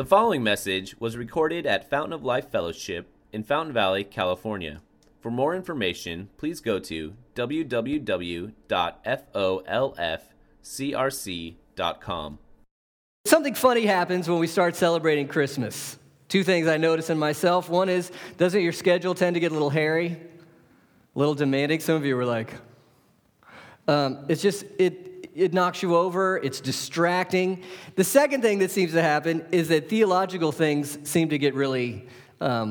The following message was recorded at Fountain of Life Fellowship in Fountain Valley, California. For more information, please go to www.folfcrc.com. Something funny happens when we start celebrating Christmas. Two things I notice in myself. One is, doesn't your schedule tend to get a little hairy, a little demanding? Some of you were like, it knocks you over, it's distracting. The second thing that seems to happen is that theological things seem to get really, I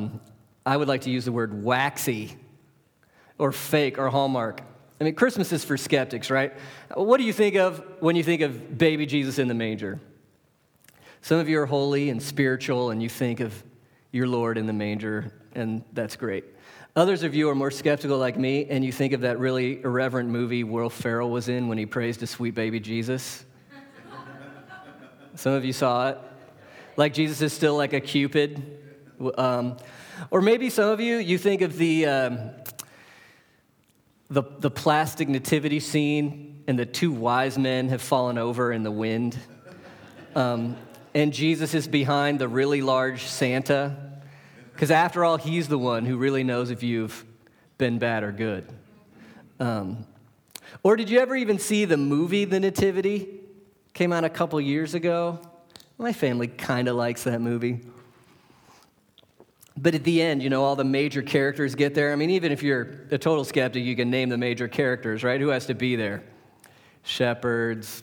would like to use the word waxy or fake or hallmark. I mean, Christmas is for skeptics, right? What do you think of when you think of baby Jesus in the manger? Some of you are holy and spiritual and you think of your Lord in the manger, and that's great. Others of you are more skeptical like me, and you think of that really irreverent movie Will Ferrell was in when he praised a sweet baby Jesus. Some of you saw it. Like Jesus is still like a Cupid. Or maybe some of you, you think of the plastic nativity scene and the two wise men have fallen over in the wind. And Jesus is behind the really large Santa. Because after all, he's the one who really knows if you've been bad or good. Or did you ever even see the movie The Nativity? Came out a couple years ago. My family kind of likes that movie. But at the end, you know, all the major characters get there. I mean, even if you're a total skeptic, you can name the major characters, right? Who has to be there? Shepherds,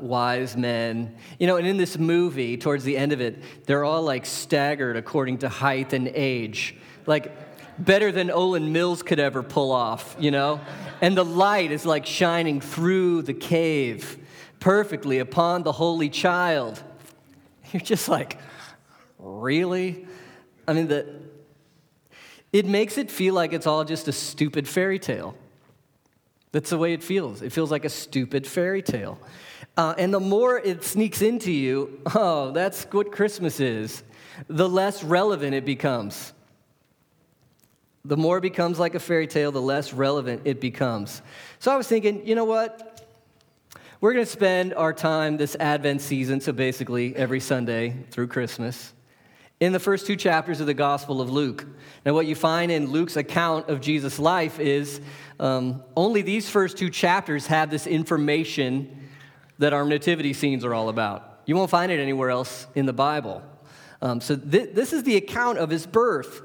wise men, you know, and in this movie, towards the end of it, they're all like staggered according to height and age, like better than Olin Mills could ever pull off, you know, and the light is like shining through the cave perfectly upon the Holy Child. You're just like, really? I mean, it makes it feel like it's all just a stupid fairy tale. That's the way it feels. It feels like a stupid fairy tale. And the more it sneaks into you, oh, that's what Christmas is, the less relevant it becomes. The more it becomes like a fairy tale, the less relevant it becomes. So I was thinking, you know what? We're going to spend our time this Advent season, so basically every Sunday through Christmas, in the first two chapters of the Gospel of Luke. Now, what you find in Luke's account of Jesus' life is only these first two chapters have this information that our nativity scenes are all about. You won't find it anywhere else in the Bible. So this is the account of his birth.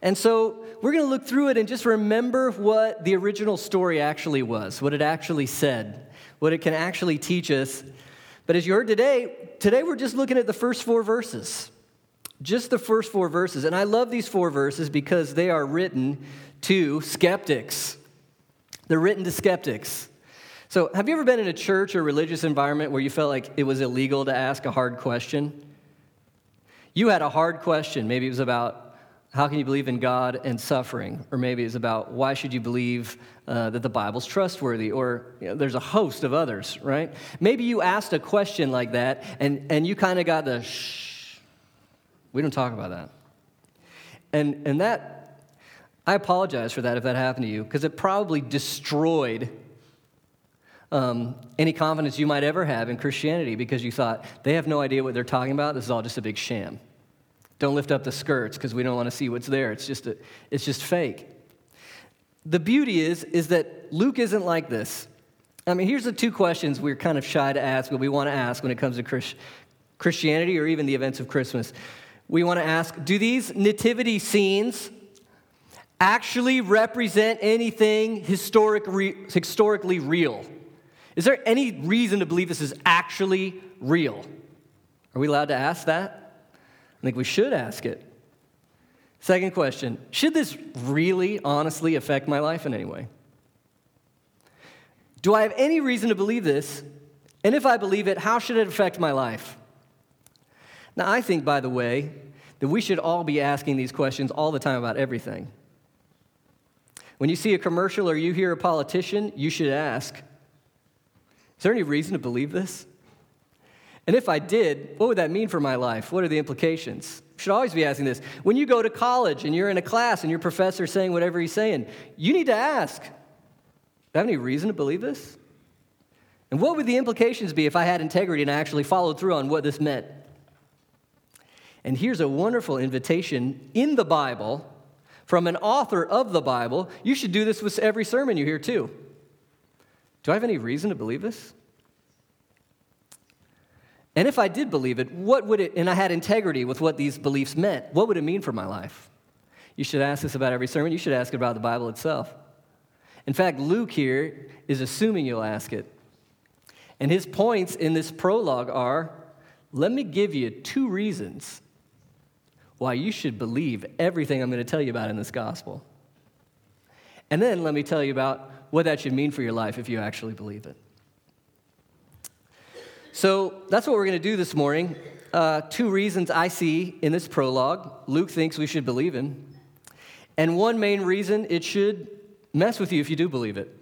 And so we're going to look through it and just remember what the original story actually was, what it actually said, what it can actually teach us. But as you heard today we're just looking at the first four verses. Just the first four verses. And I love these four verses because they are written to skeptics. They're written to skeptics. So have you ever been in a church or religious environment where you felt like it was illegal to ask a hard question? You had a hard question. Maybe it was about how can you believe in God and suffering? Or maybe it's about why should you believe that the Bible's trustworthy? Or you know, there's a host of others, right? Maybe you asked a question like that and you kind of got the shh. We don't talk about that. And that, I apologize for that if that happened to you, because it probably destroyed any confidence you might ever have in Christianity, because you thought, they have no idea what they're talking about, this is all just a big sham. Don't lift up the skirts, because we don't want to see what's there, it's just fake. The beauty is that Luke isn't like this. I mean, here's the two questions we're kind of shy to ask, but we want to ask when it comes to Christianity or even the events of Christmas. We want to ask, do these nativity scenes actually represent anything historically real? Is there any reason to believe this is actually real? Are we allowed to ask that? I think we should ask it. Second question, should this really, honestly affect my life in any way? Do I have any reason to believe this? And if I believe it, how should it affect my life? Now, I think, by the way, that we should all be asking these questions all the time about everything. When you see a commercial or you hear a politician, you should ask, is there any reason to believe this? And if I did, what would that mean for my life? What are the implications? You should always be asking this. When you go to college and you're in a class and your professor's saying whatever he's saying, you need to ask, do I have any reason to believe this? And what would the implications be if I had integrity and I actually followed through on what this meant? And here's a wonderful invitation in the Bible from an author of the Bible. You should do this with every sermon you hear too. Do I have any reason to believe this? And if I did believe it, what would it, and I had integrity with what these beliefs meant, what would it mean for my life? You should ask this about every sermon. You should ask it about the Bible itself. In fact, Luke here is assuming you'll ask it. And his points in this prologue are, let me give you 2 reasons why you should believe everything I'm going to tell you about in this gospel. And then let me tell you about what that should mean for your life if you actually believe it. So that's what we're going to do this morning. 2 reasons I see in this prologue Luke thinks we should believe in. And one main reason, it should mess with you if you do believe it.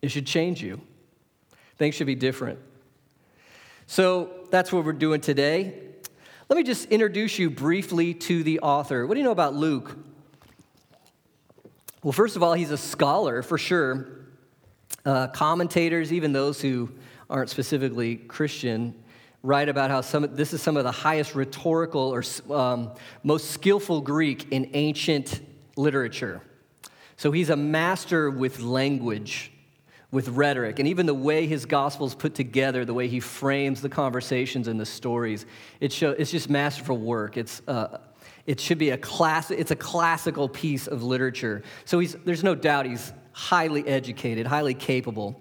It should change you. Things should be different. So that's what we're doing today. Let me just introduce you briefly to the author. What do you know about Luke? Well, first of all, he's a scholar for sure. Commentators, even those who aren't specifically Christian, write about how this is some of the highest rhetorical or most skillful Greek in ancient literature. So he's a master with language, with rhetoric, and even the way his gospel's put together, the way he frames the conversations and the stories, it's just masterful work. It should be it's a classical piece of literature. So there's no doubt he's highly educated, highly capable.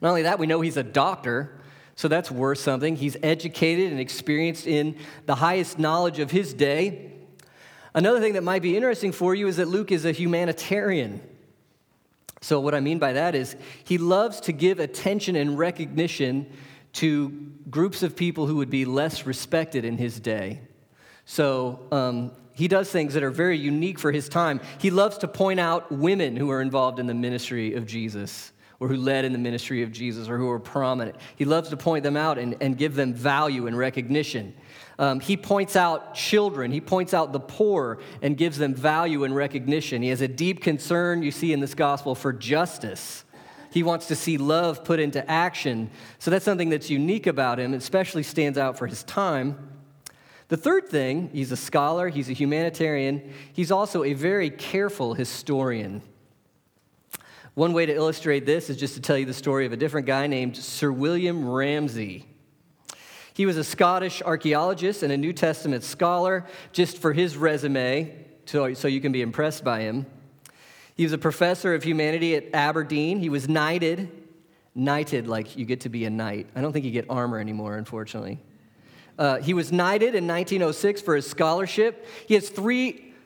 Not only that, we know he's a doctor, so that's worth something. He's educated and experienced in the highest knowledge of his day. Another thing that might be interesting for you is that Luke is a humanitarian. So what I mean by that is he loves to give attention and recognition to groups of people who would be less respected in his day. So he does things that are very unique for his time. He loves to point out women who are involved in the ministry of Jesus or who led in the ministry of Jesus or who are prominent. He loves to point them out and give them value and recognition. He points out children. He points out the poor and gives them value and recognition. He has a deep concern, you see in this gospel, for justice. He wants to see love put into action. So that's something that's unique about him, especially stands out for his time. The third thing, he's a scholar, he's a humanitarian, he's also a very careful historian. One way to illustrate this is just to tell you the story of a different guy named Sir William Ramsay. He was a Scottish archaeologist and a New Testament scholar, just for his resume, so you can be impressed by him. He was a professor of humanity at Aberdeen. He was knighted like you get to be a knight. I don't think you get armor anymore, unfortunately. He was knighted in 1906 for his scholarship. He has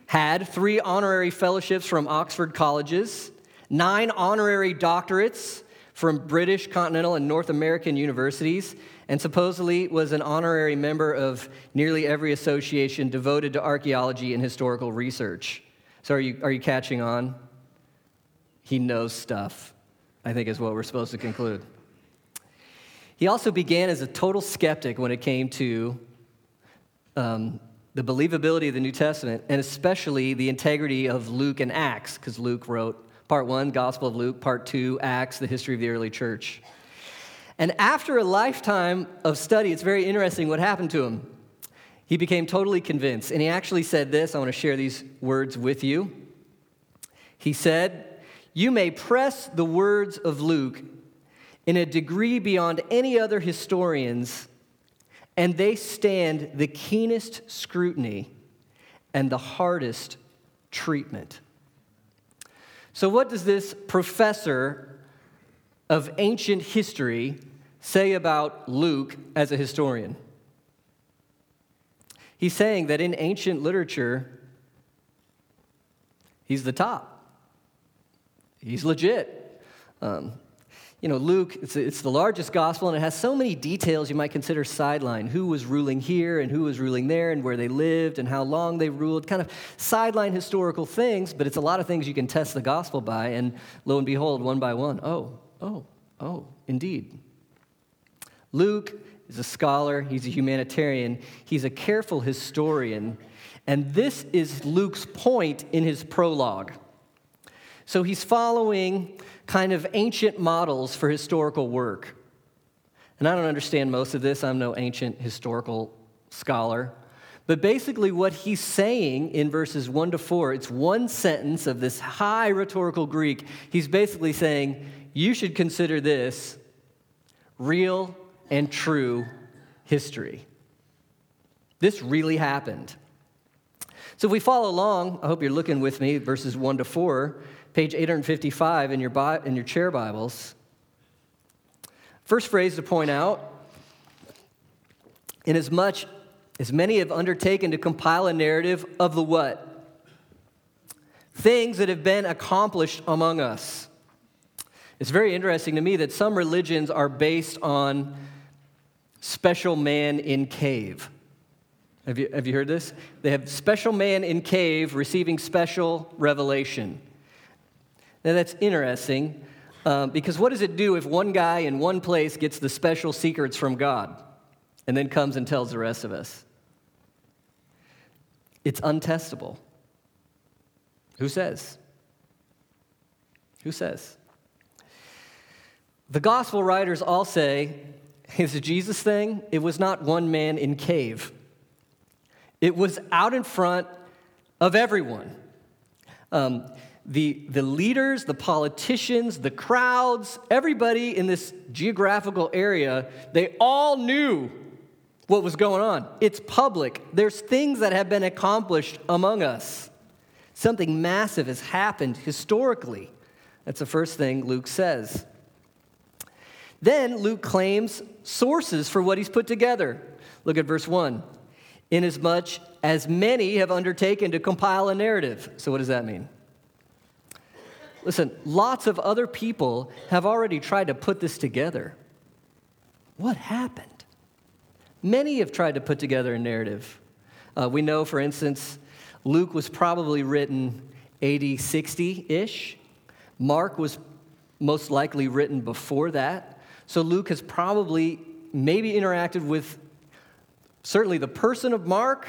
had three honorary fellowships from Oxford colleges, 9 honorary doctorates from British, continental, and North American universities, and supposedly was an honorary member of nearly every association devoted to archaeology and historical research. So are you catching on? He knows stuff, I think is what we're supposed to conclude. He also began as a total skeptic when it came to the believability of the New Testament, and especially the integrity of Luke and Acts, because Luke wrote part 1, Gospel of Luke, part 2, Acts, the history of the early church. And after a lifetime of study, it's very interesting what happened to him. He became totally convinced, and he actually said this. I want to share these words with you. He said, "You may press the words of Luke in a degree beyond any other historians, and they stand the keenest scrutiny and the hardest treatment." So what does this professor of ancient history say about Luke as a historian? He's saying that in ancient literature, he's the top. He's legit. Luke, it's the largest gospel, and it has so many details you might consider sideline. Who was ruling here and who was ruling there and where they lived and how long they ruled, kind of sideline historical things, but it's a lot of things you can test the gospel by, and lo and behold, one by one, oh, indeed. Luke is a scholar, he's a humanitarian, he's a careful historian, and this is Luke's point in his prologue. So he's following kind of ancient models for historical work. And I don't understand most of this, I'm no ancient historical scholar, But basically what he's saying in verses 1 to 4, it's one sentence of this high rhetorical Greek. He's basically saying, you should consider this real and true history. This really happened. So if we follow along, I hope you're looking with me, verses 1 to 4, page 855 in your chair Bibles. First phrase to point out, inasmuch as many have undertaken to compile a narrative of the what? Things that have been accomplished among us. It's very interesting to me that some religions are based on special man in cave. Have you heard this? They have special man in cave receiving special revelation. Now that's interesting because what does it do if one guy in one place gets the special secrets from God and then comes and tells the rest of us? It's untestable. Who says? The gospel writers all say, it's a Jesus thing. It was not one man in cave. It was out in front of everyone. The leaders, the politicians, the crowds, everybody in this geographical area, they all knew what was going on. It's public. There's things that have been accomplished among us. Something massive has happened historically. That's the first thing Luke says. Then Luke claims sources for what he's put together. Look at verse 1. Inasmuch as many have undertaken to compile a narrative. So what does that mean? Listen, lots of other people have already tried to put this together. What happened? Many have tried to put together a narrative. We know, for instance, Luke was probably written AD 60-ish. Mark was most likely written before that. So Luke has probably maybe interacted with certainly the person of Mark,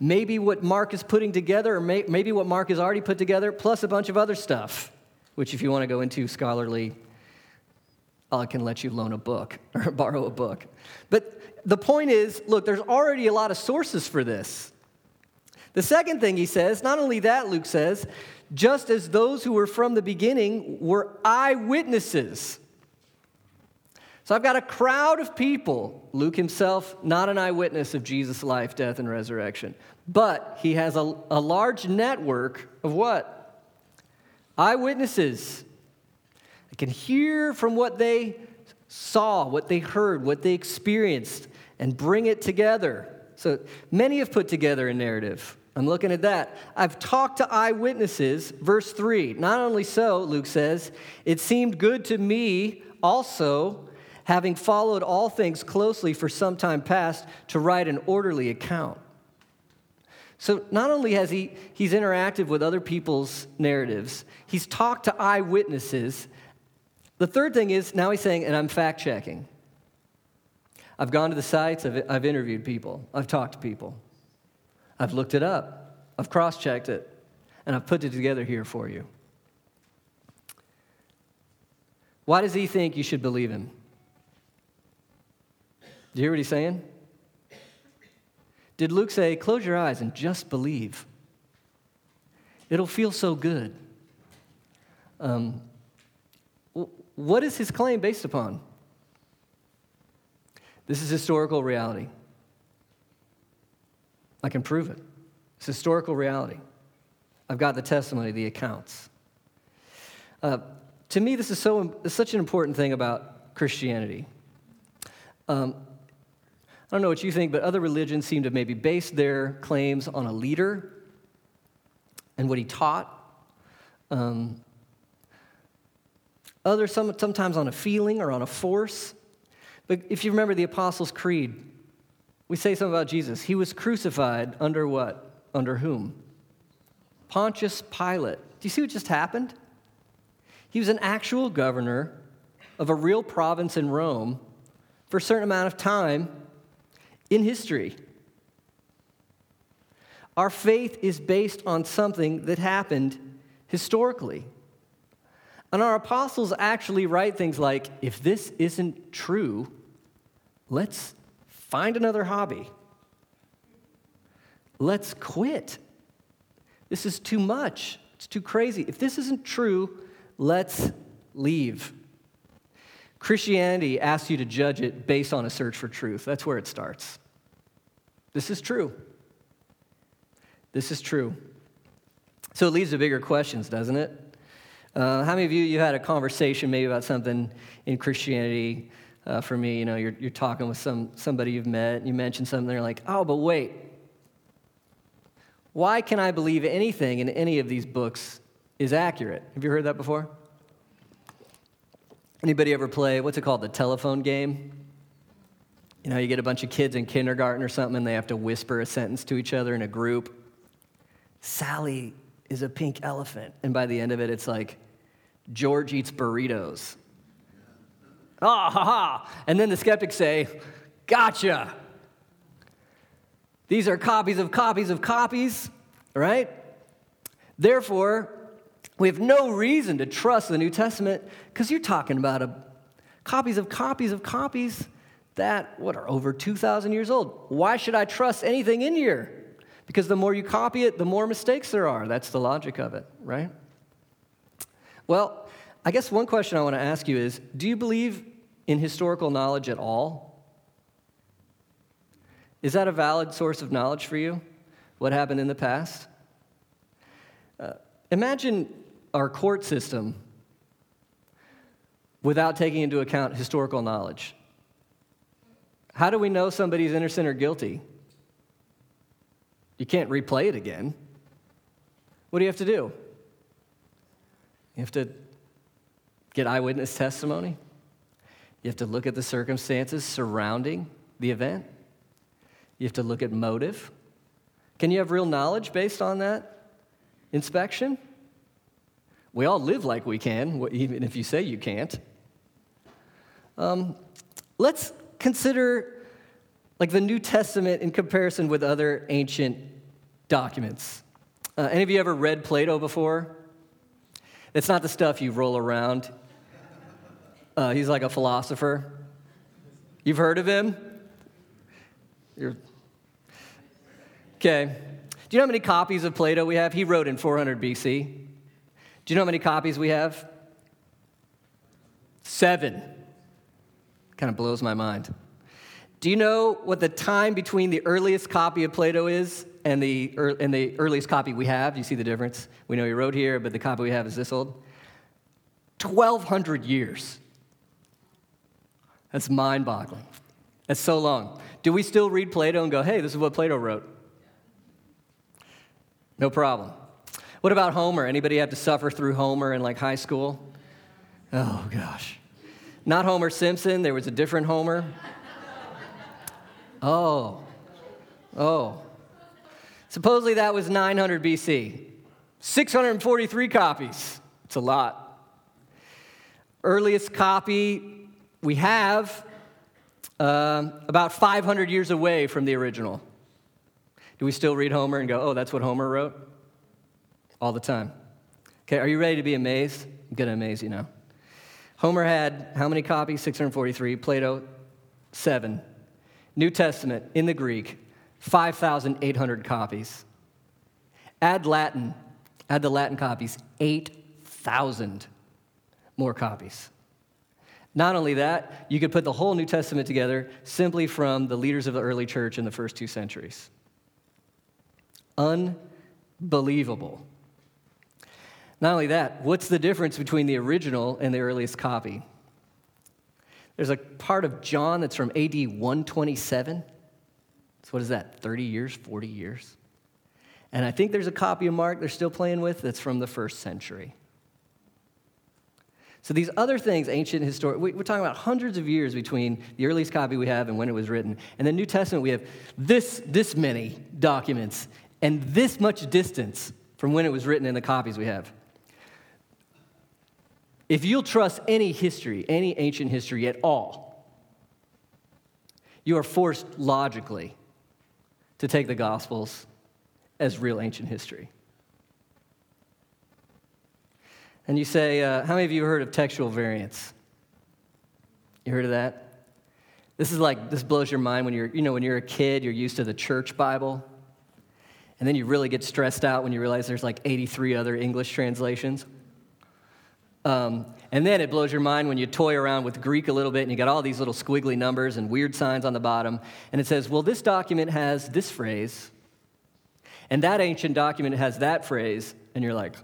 maybe what Mark is putting together, or maybe what Mark has already put together, plus a bunch of other stuff, which if you want to go into scholarly, I can let you loan a book or borrow a book. But the point is, look, there's already a lot of sources for this. The second thing he says, not only that, Luke says, just as those who were from the beginning were eyewitnesses. So I've got a crowd of people, Luke himself, not an eyewitness of Jesus' life, death, and resurrection, but he has a large network of what? Eyewitnesses. I can hear from what they saw, what they heard, what they experienced, and bring it together. So many have put together a narrative. I'm looking at that. I've talked to eyewitnesses, verse 3. Not only so, Luke says, it seemed good to me also, having followed all things closely for some time past, to write an orderly account. So not only has he's interacted with other people's narratives, he's talked to eyewitnesses. The third thing is, now he's saying, and I'm fact-checking. I've gone to the sites, I've interviewed people, I've talked to people, I've looked it up, I've cross-checked it, and I've put it together here for you. Why does he think you should believe him? Do you hear what he's saying? Did Luke say, close your eyes and just believe? It'll feel so good. What is his claim based upon? This is historical reality. I can prove it. It's historical reality. I've got the testimony, the accounts. To me, this is such an important thing about Christianity. I don't know what you think, but other religions seem to maybe base their claims on a leader and what he taught. Sometimes on a feeling or on a force. But if you remember the Apostles' Creed, we say something about Jesus. He was crucified under what? Under whom? Pontius Pilate. Do you see what just happened? He was an actual governor of a real province in Rome for a certain amount of time in history. Our faith is based on something that happened historically. And our apostles actually write things like, if this isn't true, let's find another hobby. Let's quit. This is too much. It's too crazy. If this isn't true, let's leave. Christianity asks you to judge it based on a search for truth. That's where it starts. This is true. This is true. So it leads to bigger questions, doesn't it? How many of you had a conversation maybe about something in Christianity? For me, you know, you're talking with somebody you've met, and you mention something, they're like, oh, but wait. Why can I believe anything in any of these books is accurate? Have you heard that before? Anybody ever play, what's it called, the telephone game? You know, you get a bunch of kids in kindergarten or something, and they have to whisper a sentence to each other in a group. Sally is a pink elephant. And by the end of it, it's like, George eats burritos. Ah, ha, ha. And then the skeptics say, gotcha. These are copies of copies of copies, right? Therefore, we have no reason to trust the New Testament because you're talking about copies of copies of copies that, are over 2,000 years old. Why should I trust anything in here? Because the more you copy it, the more mistakes there are. That's the logic of it, right? Well, I guess one question I want to ask you is, do you believe in historical knowledge at all? Is that a valid source of knowledge for you? What happened in the past? Imagine our court system without taking into account historical knowledge. How do we know somebody's innocent or guilty? You can't replay it again. What do you have to do? You have to get eyewitness testimony. You have to look at the circumstances surrounding the event. You have to look at motive. Can you have real knowledge based on that inspection? We all live like we can, even if you say you can't. Let's consider like the New Testament in comparison with other ancient documents. Any of you ever read Plato before? It's not the stuff you roll around. He's like a philosopher. You've heard of him? Okay. Do you know how many copies of Plato we have? He wrote in 400 BC. Do you know how many copies we have? 7. Kind of blows my mind. Do you know what the time between the earliest copy of Plato is and the earliest copy we have? You see the difference? We know he wrote here, but the copy we have is this old. 1,200 years. That's mind-boggling. That's so long. Do we still read Plato and go, hey, this is what Plato wrote? No problem. What about Homer? Anybody have to suffer through Homer in like high school? Oh, gosh. Not Homer Simpson. There was a different Homer. Oh. Supposedly that was 900 BC. 643 copies. It's a lot. Earliest copy we have... about 500 years away from the original. Do we still read Homer and go, oh, that's what Homer wrote? All the time. Okay, are you ready to be amazed? I'm going to amaze you now. Homer had how many copies? 643. Plato, 7. New Testament, in the Greek, 5,800 copies. Add the Latin copies, 8,000 more copies. Not only that, you could put the whole New Testament together simply from the leaders of the early church in the first 2 centuries. Unbelievable. Not only that, what's the difference between the original and the earliest copy? There's a part of John that's from AD 127. So what is that, 30 years, 40 years? And I think there's a copy of Mark they're still playing with that's from the 1st century. So these other things, ancient, historic, we're talking about hundreds of years between the earliest copy we have and when it was written. And the New Testament, we have this many documents and this much distance from when it was written and the copies we have. If you'll trust any history, any ancient history at all, you are forced logically to take the Gospels as real ancient history. And you say, how many of you heard of textual variants? You heard of that? This blows your mind when you're a kid, you're used to the church Bible. And then you really get stressed out when you realize there's like 83 other English translations. And then it blows your mind when you toy around with Greek a little bit and you got all these little squiggly numbers and weird signs on the bottom. And it says, well, this document has this phrase, and that ancient document has that phrase. And you're like,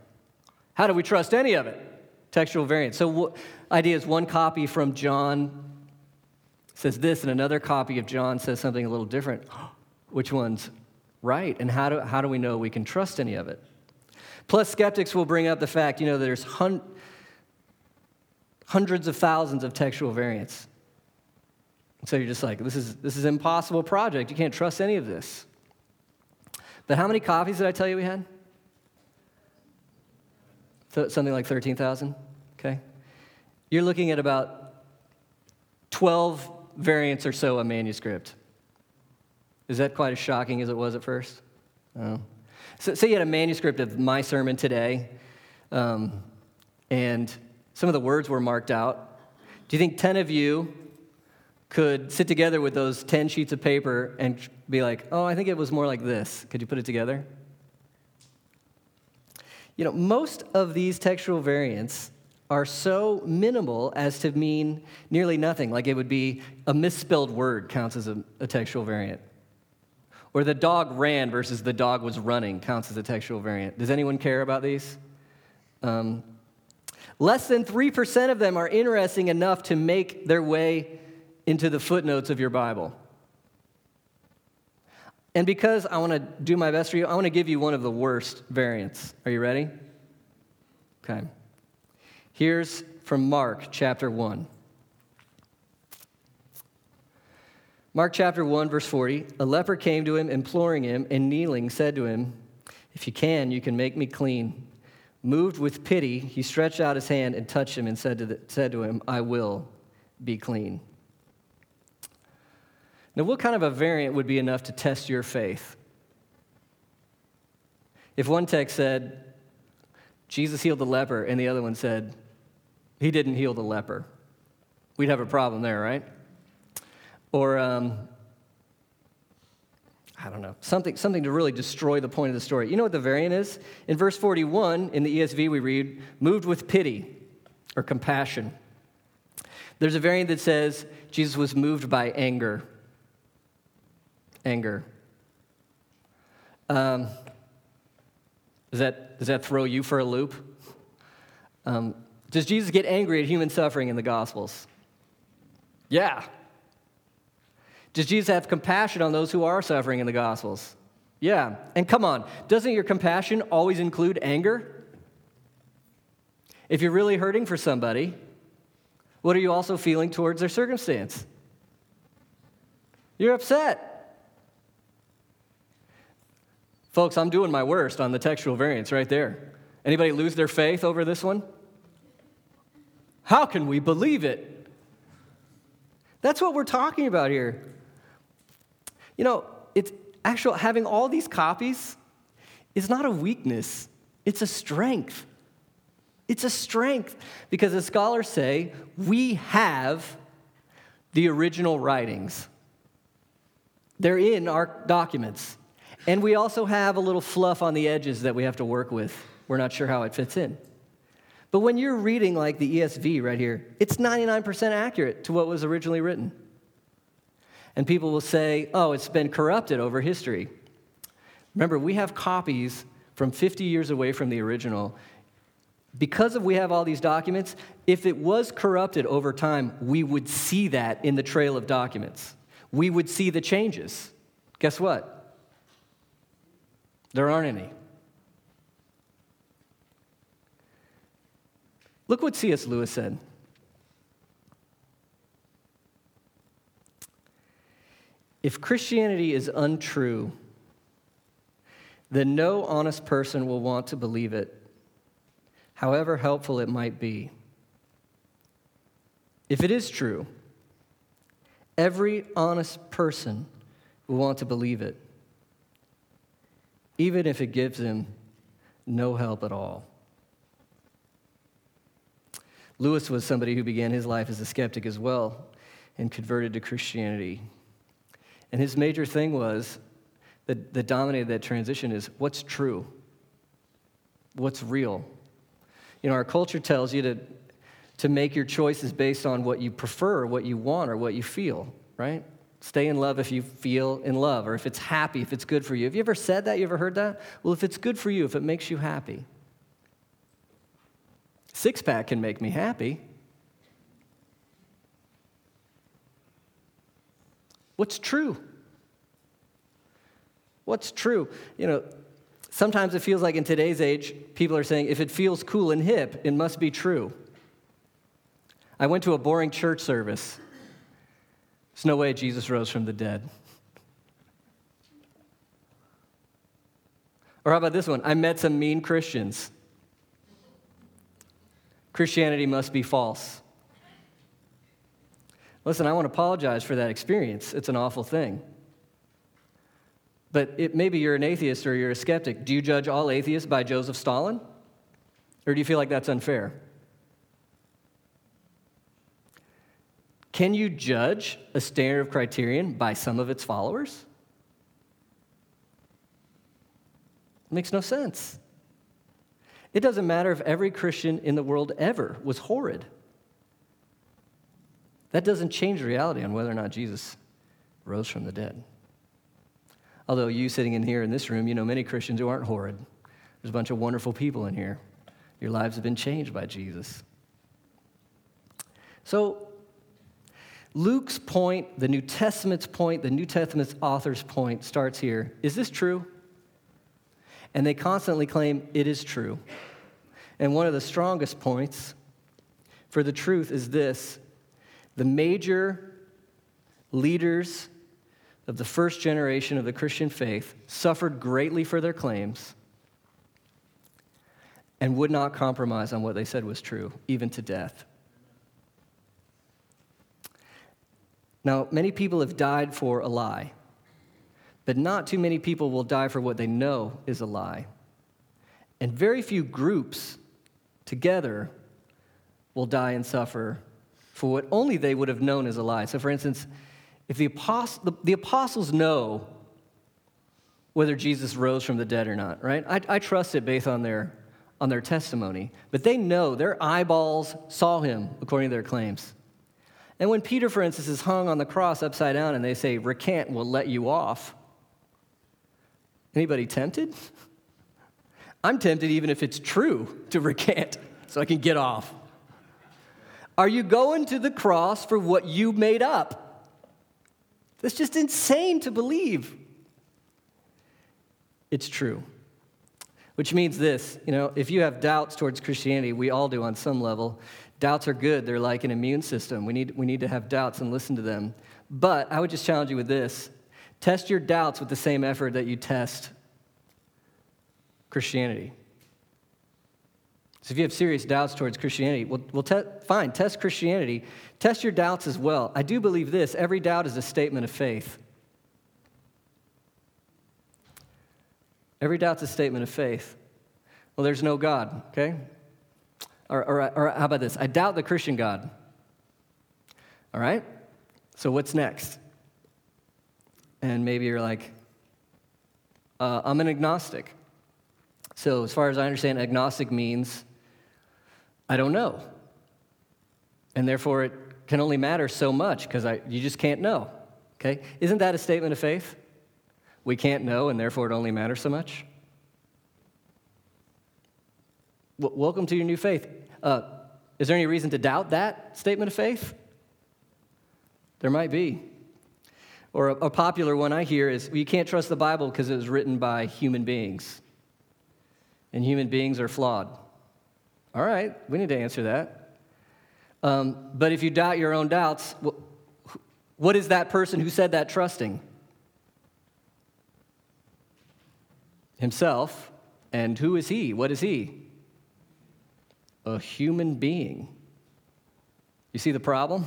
how do we trust any of it? Textual variants. So idea is one copy from John says this, and another copy of John says something a little different. Which one's right? And how do we know we can trust any of it? Plus, skeptics will bring up the fact, you know, there's hundreds of thousands of textual variants. So you're just like, this is an impossible project. You can't trust any of this. But how many copies did I tell you we had? Something like 13,000, okay? You're looking at about 12 variants or so a manuscript. Is that quite as shocking as it was at first? Oh. So you had a manuscript of my sermon today, and some of the words were marked out. Do you think 10 of you could sit together with those 10 sheets of paper and be like, oh, I think it was more like this. Could you put it together? You know, most of these textual variants are so minimal as to mean nearly nothing. Like it would be a misspelled word counts as a textual variant. Or the dog ran versus the dog was running counts as a textual variant. Does anyone care about these? Less than 3% of them are interesting enough to make their way into the footnotes of your Bible. And because I want to do my best for you, I want to give you one of the worst variants. Are you ready? Okay. Here's from Mark chapter 1. Mark chapter 1, verse 40. A leper came to him, imploring him, and kneeling said to him, if you can make me clean. Moved with pity, he stretched out his hand and touched him and said to him, I will be clean. Now, what kind of a variant would be enough to test your faith? If one text said, Jesus healed the leper, and the other one said, he didn't heal the leper, we'd have a problem there, right? Or, I don't know, something to really destroy the point of the story. You know what the variant is? In verse 41, in the ESV, we read, moved with pity or compassion. There's a variant that says, Jesus was moved by anger. Does that throw you for a loop? Does Jesus get angry at human suffering in the Gospels? Yeah. Does Jesus have compassion on those who are suffering in the Gospels? Yeah. And come on, doesn't your compassion always include anger? If you're really hurting for somebody, what are you also feeling towards their circumstance? You're upset. Folks, I'm doing my worst on the textual variants right there. Anybody lose their faith over this one? How can we believe it? That's what we're talking about here. You know, it's actual having all these copies is not a weakness. It's a strength. It's a strength because, as scholars say, we have the original writings. They're in our documents. And we also have a little fluff on the edges that we have to work with. We're not sure how it fits in. But when you're reading like the ESV right here, it's 99% accurate to what was originally written. And people will say, oh, it's been corrupted over history. Remember, we have copies from 50 years away from the original. Because we have all these documents, if it was corrupted over time, we would see that in the trail of documents. We would see the changes. Guess what? There aren't any. Look what C.S. Lewis said. If Christianity is untrue, then no honest person will want to believe it, however helpful it might be. If it is true, every honest person will want to believe it, even if it gives him no help at all. Lewis was somebody who began his life as a skeptic as well and converted to Christianity. And his major thing was that dominated that transition is what's true, what's real. You know, our culture tells you to make your choices based on what you prefer, what you want, or what you feel, right? Stay in love if you feel in love, or if it's happy, if it's good for you. Have you ever said that? You ever heard that? Well, if it's good for you, if it makes you happy. Six-pack can make me happy. What's true? What's true? You know, sometimes it feels like in today's age, people are saying, if it feels cool and hip, it must be true. I went to a boring church service. There's no way Jesus rose from the dead. Or how about this one? I met some mean Christians. Christianity must be false. Listen, I want to apologize for that experience. It's an awful thing. But maybe you're an atheist or you're a skeptic. Do you judge all atheists by Joseph Stalin? Or do you feel like that's unfair? Can you judge a standard of criterion by some of its followers? It makes no sense. It doesn't matter if every Christian in the world ever was horrid. That doesn't change the reality on whether or not Jesus rose from the dead. Although you sitting in here in this room, you know many Christians who aren't horrid. There's a bunch of wonderful people in here. Your lives have been changed by Jesus. So Luke's point, the New Testament's point, the New Testament's author's point starts here. Is this true? And they constantly claim it is true. And one of the strongest points for the truth is this: the major leaders of the first generation of the Christian faith suffered greatly for their claims and would not compromise on what they said was true, even to death. Now, many people have died for a lie, but not too many people will die for what they know is a lie. And very few groups together will die and suffer for what only they would have known is a lie. So, for instance, if the apostles know whether Jesus rose from the dead or not, right? I trust it based on their testimony. But they know, their eyeballs saw him according to their claims. And when Peter, for instance, is hung on the cross upside down and they say, "Recant, we'll let you off." Anybody tempted? I'm tempted even if it's true to recant so I can get off. Are you going to the cross for what you made up? That's just insane to believe. It's true. Which means this, you know, if you have doubts towards Christianity, we all do on some level. Doubts are good. They're like an immune system. We need to have doubts and listen to them. But I would just challenge you with this. Test your doubts with the same effort that you test Christianity. So if you have serious doubts towards Christianity, fine, test Christianity. Test your doubts as well. I do believe this: every doubt is a statement of faith. Every doubt's a statement of faith. Well, there's no God, okay? Or how about this? I doubt the Christian God. All right? So what's next? And maybe you're like, I'm an agnostic. So as far as I understand, agnostic means I don't know. And therefore, it can only matter so much because you just can't know, okay? Isn't that a statement of faith? We can't know, and therefore it only matters so much? Welcome to your new faith. Is there any reason to doubt that statement of faith? There might be. Or a popular one I hear is, well, you can't trust the Bible because it was written by human beings, and human beings are flawed. All right, we need to answer that. But if you doubt your own doubts, what is that person who said that trusting? Himself. And who is he? What is he? A human being. You see the problem?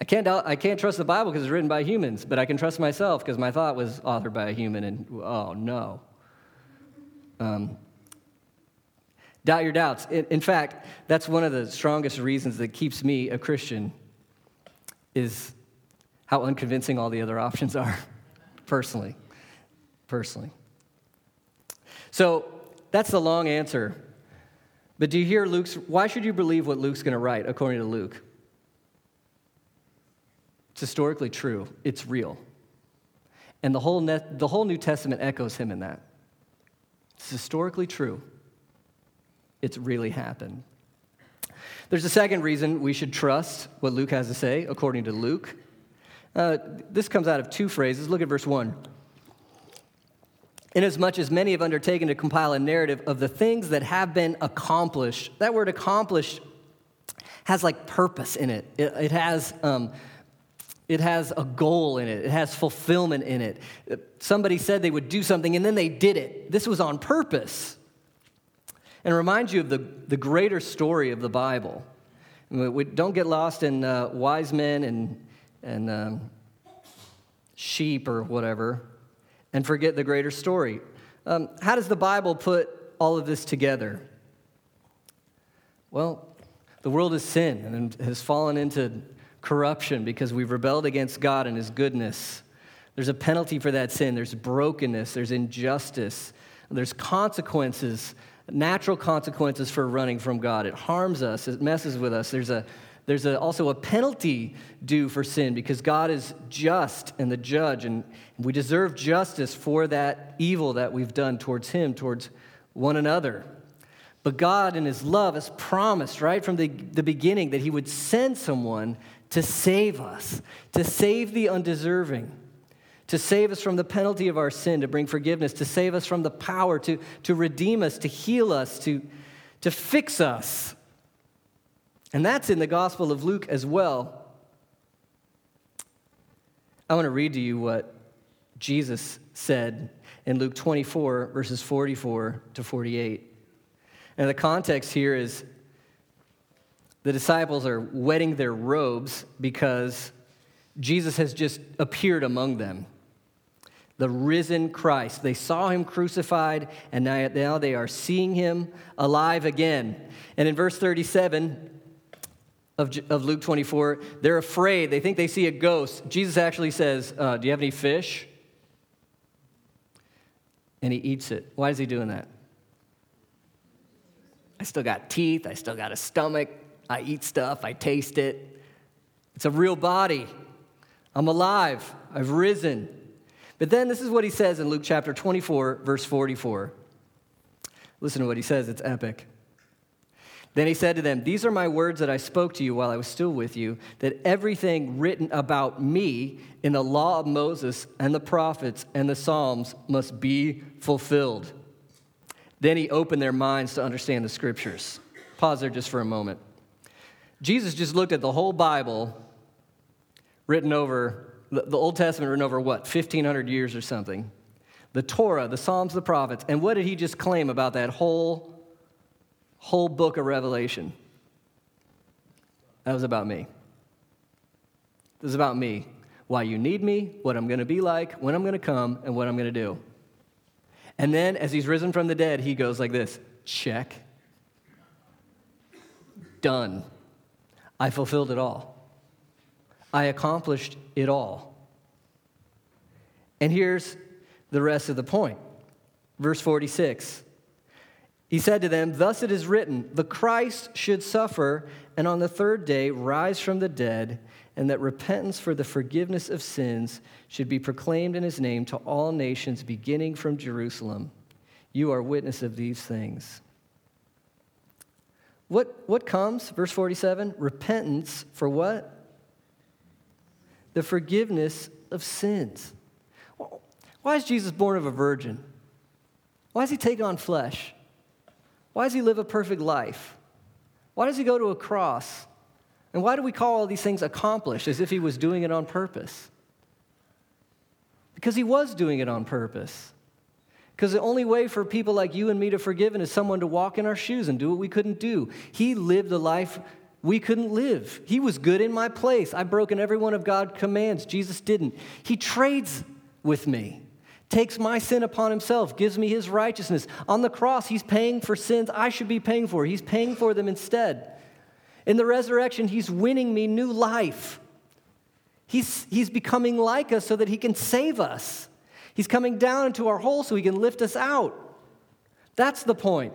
I can't trust the Bible because it's written by humans, but I can trust myself because my thought was authored by a human, and oh, no. Doubt your doubts. In fact, that's one of the strongest reasons that keeps me a Christian is how unconvincing all the other options are, personally. personally. So that's the long answer. But do you hear Luke's? Why should you believe what Luke's going to write according to Luke? It's historically true. It's real. And the whole New Testament echoes him in that. It's historically true. It's really happened. There's a second reason we should trust what Luke has to say according to Luke. This comes out of two phrases. Look at verse 1. Inasmuch as many have undertaken to compile a narrative of the things that have been accomplished. That word accomplished has like purpose in it. It has a goal in it. It has fulfillment in it. Somebody said they would do something and then they did it. This was on purpose. And it reminds you of the greater story of the Bible. We don't get lost in wise men and sheep or whatever and forget the greater story. How does the Bible put all of this together? Well, the world has sinned and has fallen into corruption because we've rebelled against God and his goodness. There's a penalty for that sin. There's brokenness. There's injustice. There's consequences, natural consequences for running from God. It harms us. It messes with us. There's also a penalty due for sin because God is just and the judge, and we deserve justice for that evil that we've done towards him, towards one another. But God in his love has promised right from the beginning that he would send someone to save us, to save the undeserving, to save us from the penalty of our sin, to bring forgiveness, to save us from the power, to redeem us, to heal us, to fix us. And that's in the Gospel of Luke as well. I want to read to you what Jesus said in Luke 24, verses 44 to 48. And the context here is the disciples are wetting their robes because Jesus has just appeared among them. The risen Christ. They saw him crucified, and now they are seeing him alive again. And in verse 37... of Luke 24, they're afraid. They think they see a ghost. Jesus actually says, do you have any fish? And he eats it. Why is he doing that? I still got teeth. I still got a stomach. I eat stuff. I taste it. It's a real body. I'm alive. I've risen. But then this is what he says in Luke chapter 24, verse 44. Listen to what he says. It's epic. Then he said to them, these are my words that I spoke to you while I was still with you, that everything written about me in the law of Moses and the prophets and the Psalms must be fulfilled. Then he opened their minds to understand the scriptures. Pause there just for a moment. Jesus just looked at the whole Bible written over, the Old Testament written over what, 1,500 years or something? The Torah, the Psalms, the prophets. And what did he just claim about that whole book of Revelation? That was about me. This is about me. Why you need me, what I'm going to be like, when I'm going to come, and what I'm going to do. And then as he's risen from the dead, he goes like this, check. Done. I fulfilled it all. I accomplished it all. And here's the rest of the point. Verse 46. He said to them, thus it is written, the Christ should suffer, and on the third day rise from the dead, and that repentance for the forgiveness of sins should be proclaimed in his name to all nations, beginning from Jerusalem. You are witness of these things. What comes? Verse 47, repentance for what? The forgiveness of sins. Why is Jesus born of a virgin? Why is he taking on flesh? Why does he live a perfect life? Why does he go to a cross? And why do we call all these things accomplished as if he was doing it on purpose? Because he was doing it on purpose. Because the only way for people like you and me to forgiven is someone to walk in our shoes and do what we couldn't do. He lived the life we couldn't live. He was good in my place. I've broken every one of God's commands. Jesus didn't. He trades with me. Takes my sin upon himself, gives me his righteousness. On the cross, he's paying for sins I should be paying for. He's paying for them instead. In the resurrection, he's winning me new life. He's becoming like us so that he can save us. He's coming down into our hole so he can lift us out. That's the point.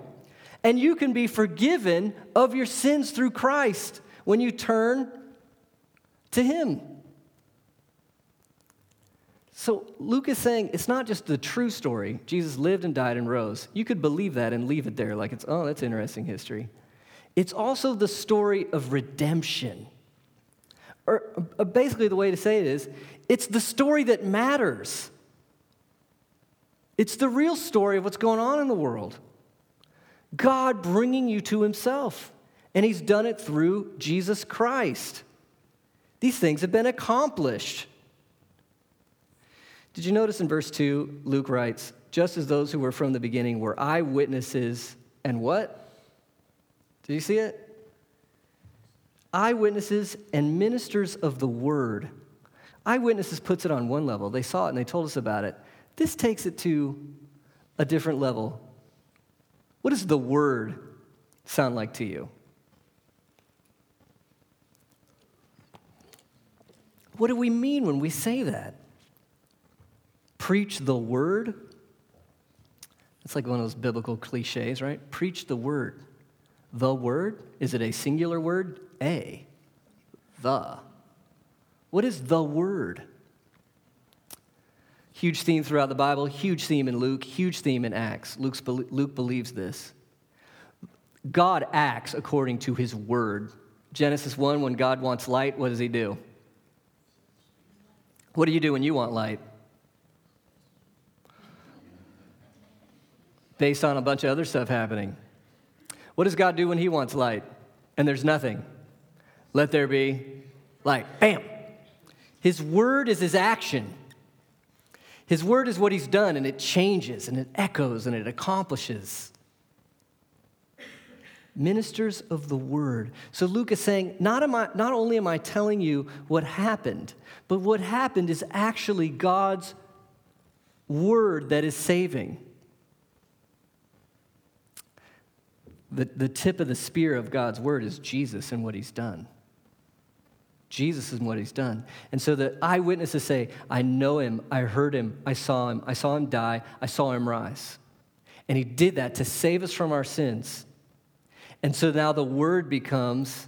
And you can be forgiven of your sins through Christ when you turn to him. So Luke is saying it's not just the true story. Jesus lived and died and rose. You could believe that and leave it there like it's, oh, that's interesting history. It's also the story of redemption. Or basically the way to say it is, it's the story that matters. It's the real story of what's going on in the world. God bringing you to himself. And he's done it through Jesus Christ. These things have been accomplished. Did you notice in verse 2, Luke writes, just as those who were from the beginning were eyewitnesses and what? Did you see it? Eyewitnesses and ministers of the word. Eyewitnesses puts it on one level. They saw it and they told us about it. This takes it to a different level. What does the word sound like to you? What do we mean when we say that? Preach the word? It's like one of those biblical cliches, right? Preach the word. The word? Is it a singular word? A. The. What is the word? Huge theme throughout the Bible, huge theme in Luke, huge theme in Acts. Luke believes this. God acts according to his word. Genesis 1, when God wants light, what does he do? What do you do when you want light? Based on a bunch of other stuff happening. What does God do when he wants light? And there's nothing. Let there be light. Bam! His word is his action. His word is what he's done, and it changes, and it echoes, and it accomplishes. Ministers of the word. So Luke is saying, not only am I telling you what happened, but what happened is actually God's word that is saving. The tip of the spear of God's word is Jesus and what he's done. Jesus is what he's done. And so the eyewitnesses say, I know him, I heard him, I saw him die, I saw him rise. And he did that to save us from our sins. And so now the word becomes,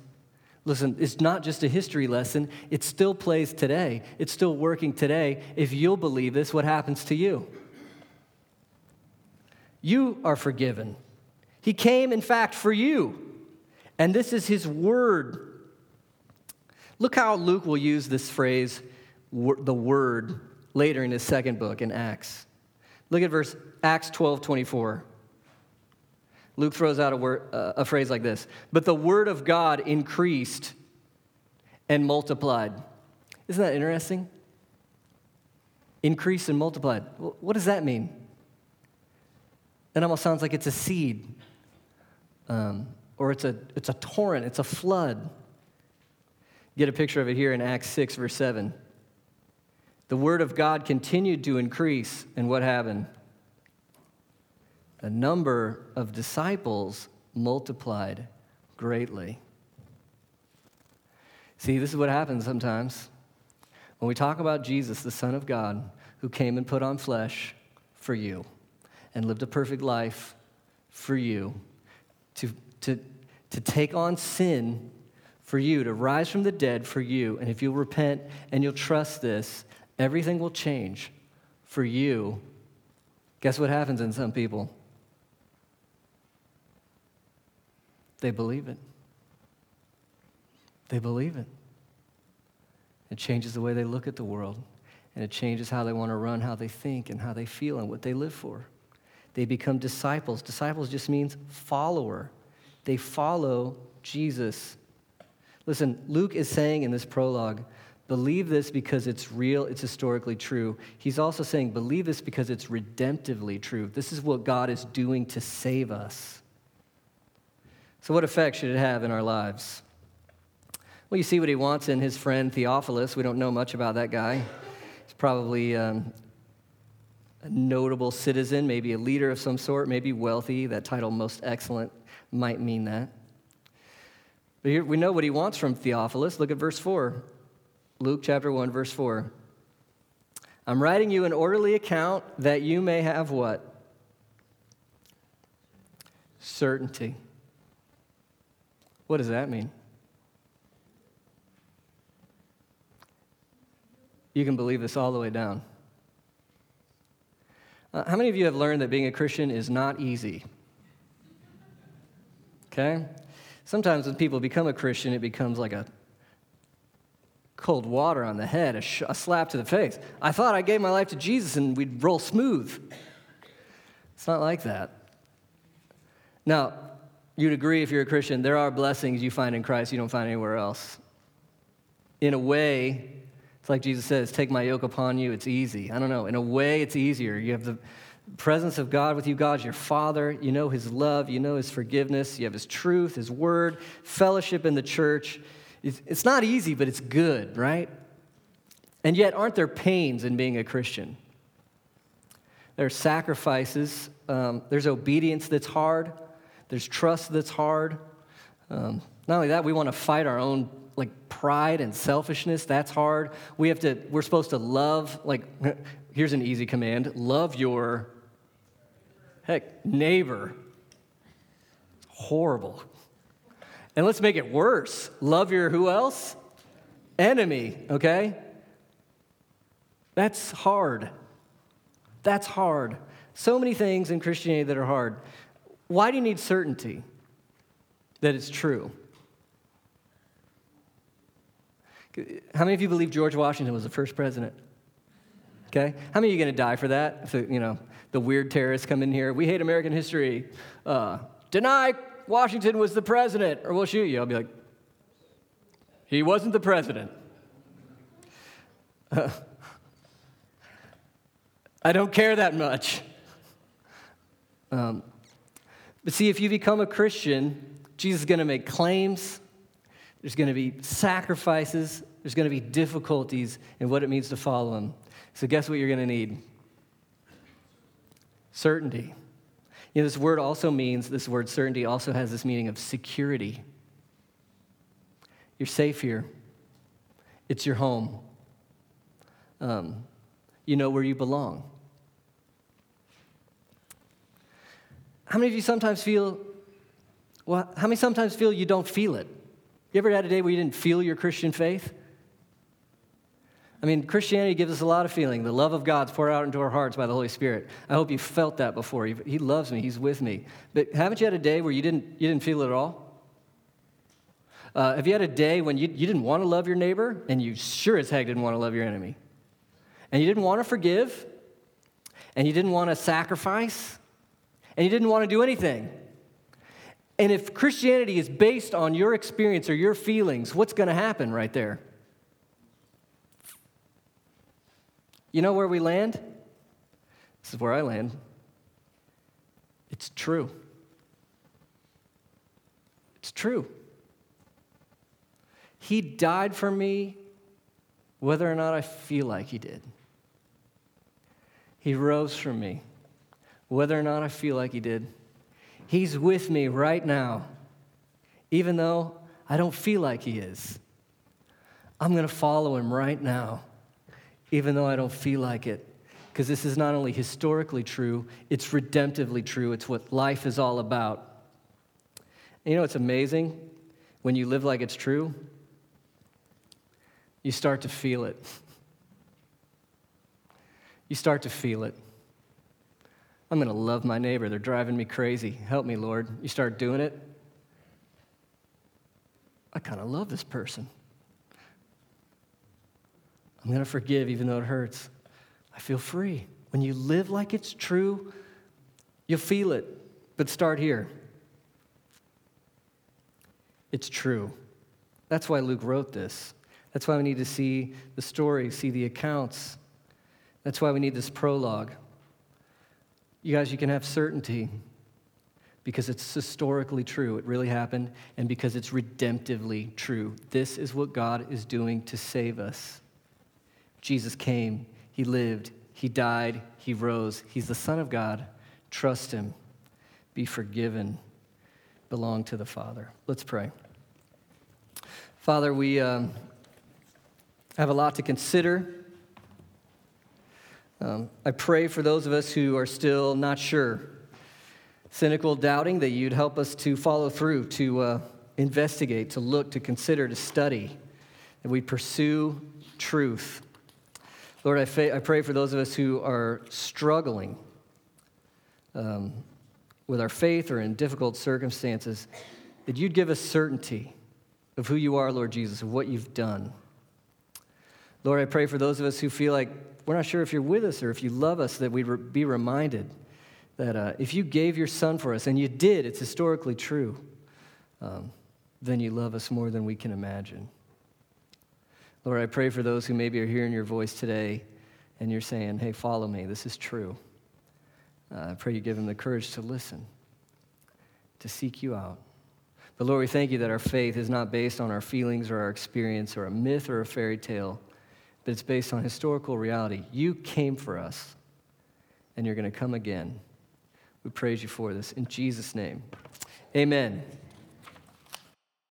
listen, it's not just a history lesson, it still plays today. It's still working today. If you'll believe this, what happens to you? You are forgiven. He came, in fact, for you. And this is his word. Look how Luke will use this phrase, the word, later in his second book in Acts. Look at Acts 12:24. Luke throws out a phrase like this. But the word of God increased and multiplied. Isn't that interesting? Increased and multiplied. What does that mean? That almost sounds like it's a seed. Or it's a torrent. It's a flood. Get a picture of it here in Acts 6, verse 7. The word of God continued to increase, and what happened? The number of disciples multiplied greatly. See, this is what happens sometimes. When we talk about Jesus, the Son of God, who came and put on flesh for you, and lived a perfect life for you, to take on sin for you, to rise from the dead for you. And if you'll repent and you'll trust this, everything will change for you. Guess what happens in some people? They believe it. They believe it. It changes the way they look at the world, and it changes how they want to run, how they think, and how they feel, and what they live for. They become disciples. Disciples just means follower. They follow Jesus. Listen, Luke is saying in this prologue, believe this because it's real, it's historically true. He's also saying, believe this because it's redemptively true. This is what God is doing to save us. So what effect should it have in our lives? Well, you see what he wants in his friend Theophilus. We don't know much about that guy. He's probably a notable citizen, maybe a leader of some sort, maybe wealthy. That title, Most Excellent, might mean that. But here we know what he wants from Theophilus. Look at verse 4. Luke chapter 1, verse 4. I'm writing you an orderly account that you may have what? Certainty. What does that mean? You can believe this all the way down. How many of you have learned that being a Christian is not easy? Okay? Sometimes when people become a Christian, it becomes like a cold water on the head, a slap to the face. I thought I gave my life to Jesus and we'd roll smooth. It's not like that. Now, you'd agree if you're a Christian, there are blessings you find in Christ you don't find anywhere else. In a way, it's like Jesus says, take my yoke upon you, it's easy. I don't know, in a way it's easier. You have the presence of God with you. God's your Father. You know His love. You know His forgiveness. You have His truth, His word, fellowship in the church. It's not easy, but it's good, right? And yet, aren't there pains in being a Christian? There are sacrifices. There's obedience that's hard. There's trust that's hard. Not only that, we want to fight our own like pride and selfishness. That's hard. We're supposed to love, like, here's an easy command. Love your, neighbor. Horrible. And let's make it worse. Love your, who else? Enemy, okay? That's hard. That's hard. So many things in Christianity that are hard. Why do you need certainty that it's true? How many of you believe George Washington was the first president? Okay? How many of you are going to die for that? If the weird terrorists come in here, we hate American history. Deny Washington was the president, or we'll shoot you. I'll be like, he wasn't the president. I don't care that much. But see, if you become a Christian, Jesus is going to make claims. There's going to be sacrifices. There's going to be difficulties in what it means to follow Him. So guess what you're going to need? Certainty. You know, this word certainty also has this meaning of security. You're safe here. It's your home. You know where you belong. How many of you sometimes feel, you don't feel it? You ever had a day where you didn't feel your Christian faith? I mean, Christianity gives us a lot of feeling. The love of God's poured out into our hearts by the Holy Spirit. I hope you felt that before. He loves me. He's with me. But haven't you had a day where you didn't feel it at all? Have you had a day when you didn't want to love your neighbor, and you sure as heck didn't want to love your enemy? And you didn't want to forgive, and you didn't want to sacrifice, and you didn't want to do anything. And if Christianity is based on your experience or your feelings, what's going to happen right there? You know where we land? This is where I land. It's true. It's true. He died for me whether or not I feel like He did. He rose for me whether or not I feel like He did. He's with me right now, even though I don't feel like He is. I'm going to follow Him right now, even though I don't feel like it, because this is not only historically true, it's redemptively true. It's what life is all about. And you know, it's amazing when you live like it's true, you start to feel it. You start to feel it. I'm going to love my neighbor. They're driving me crazy. Help me, Lord. You start doing it. I kind of love this person. I'm going to forgive even though it hurts. I feel free. When you live like it's true, you'll feel it. But start here. It's true. That's why Luke wrote this. That's why we need to see the story, see the accounts. That's why we need this prologue. You guys, you can have certainty because it's historically true. It really happened, and because it's redemptively true. This is what God is doing to save us. Jesus came. He lived. He died. He rose. He's the Son of God. Trust Him. Be forgiven. Belong to the Father. Let's pray. Father, we have a lot to consider. I pray for those of us who are still not sure, cynical, doubting, that you'd help us to follow through, to investigate, to look, to consider, to study, that we pursue truth. Lord, I pray for those of us who are struggling with our faith or in difficult circumstances, that you'd give us certainty of who you are, Lord Jesus, of what you've done. Lord, I pray for those of us who feel like we're not sure if you're with us or if you love us, that we'd be reminded that if you gave your son for us, and you did, it's historically true, then you love us more than we can imagine. Lord, I pray for those who maybe are hearing your voice today and you're saying, hey, follow me, this is true. I pray you give them the courage to listen, to seek you out. But Lord, we thank you that our faith is not based on our feelings or our experience or a myth or a fairy tale, but it's based on historical reality. You came for us, and you're going to come again. We praise you for this. In Jesus' name, amen.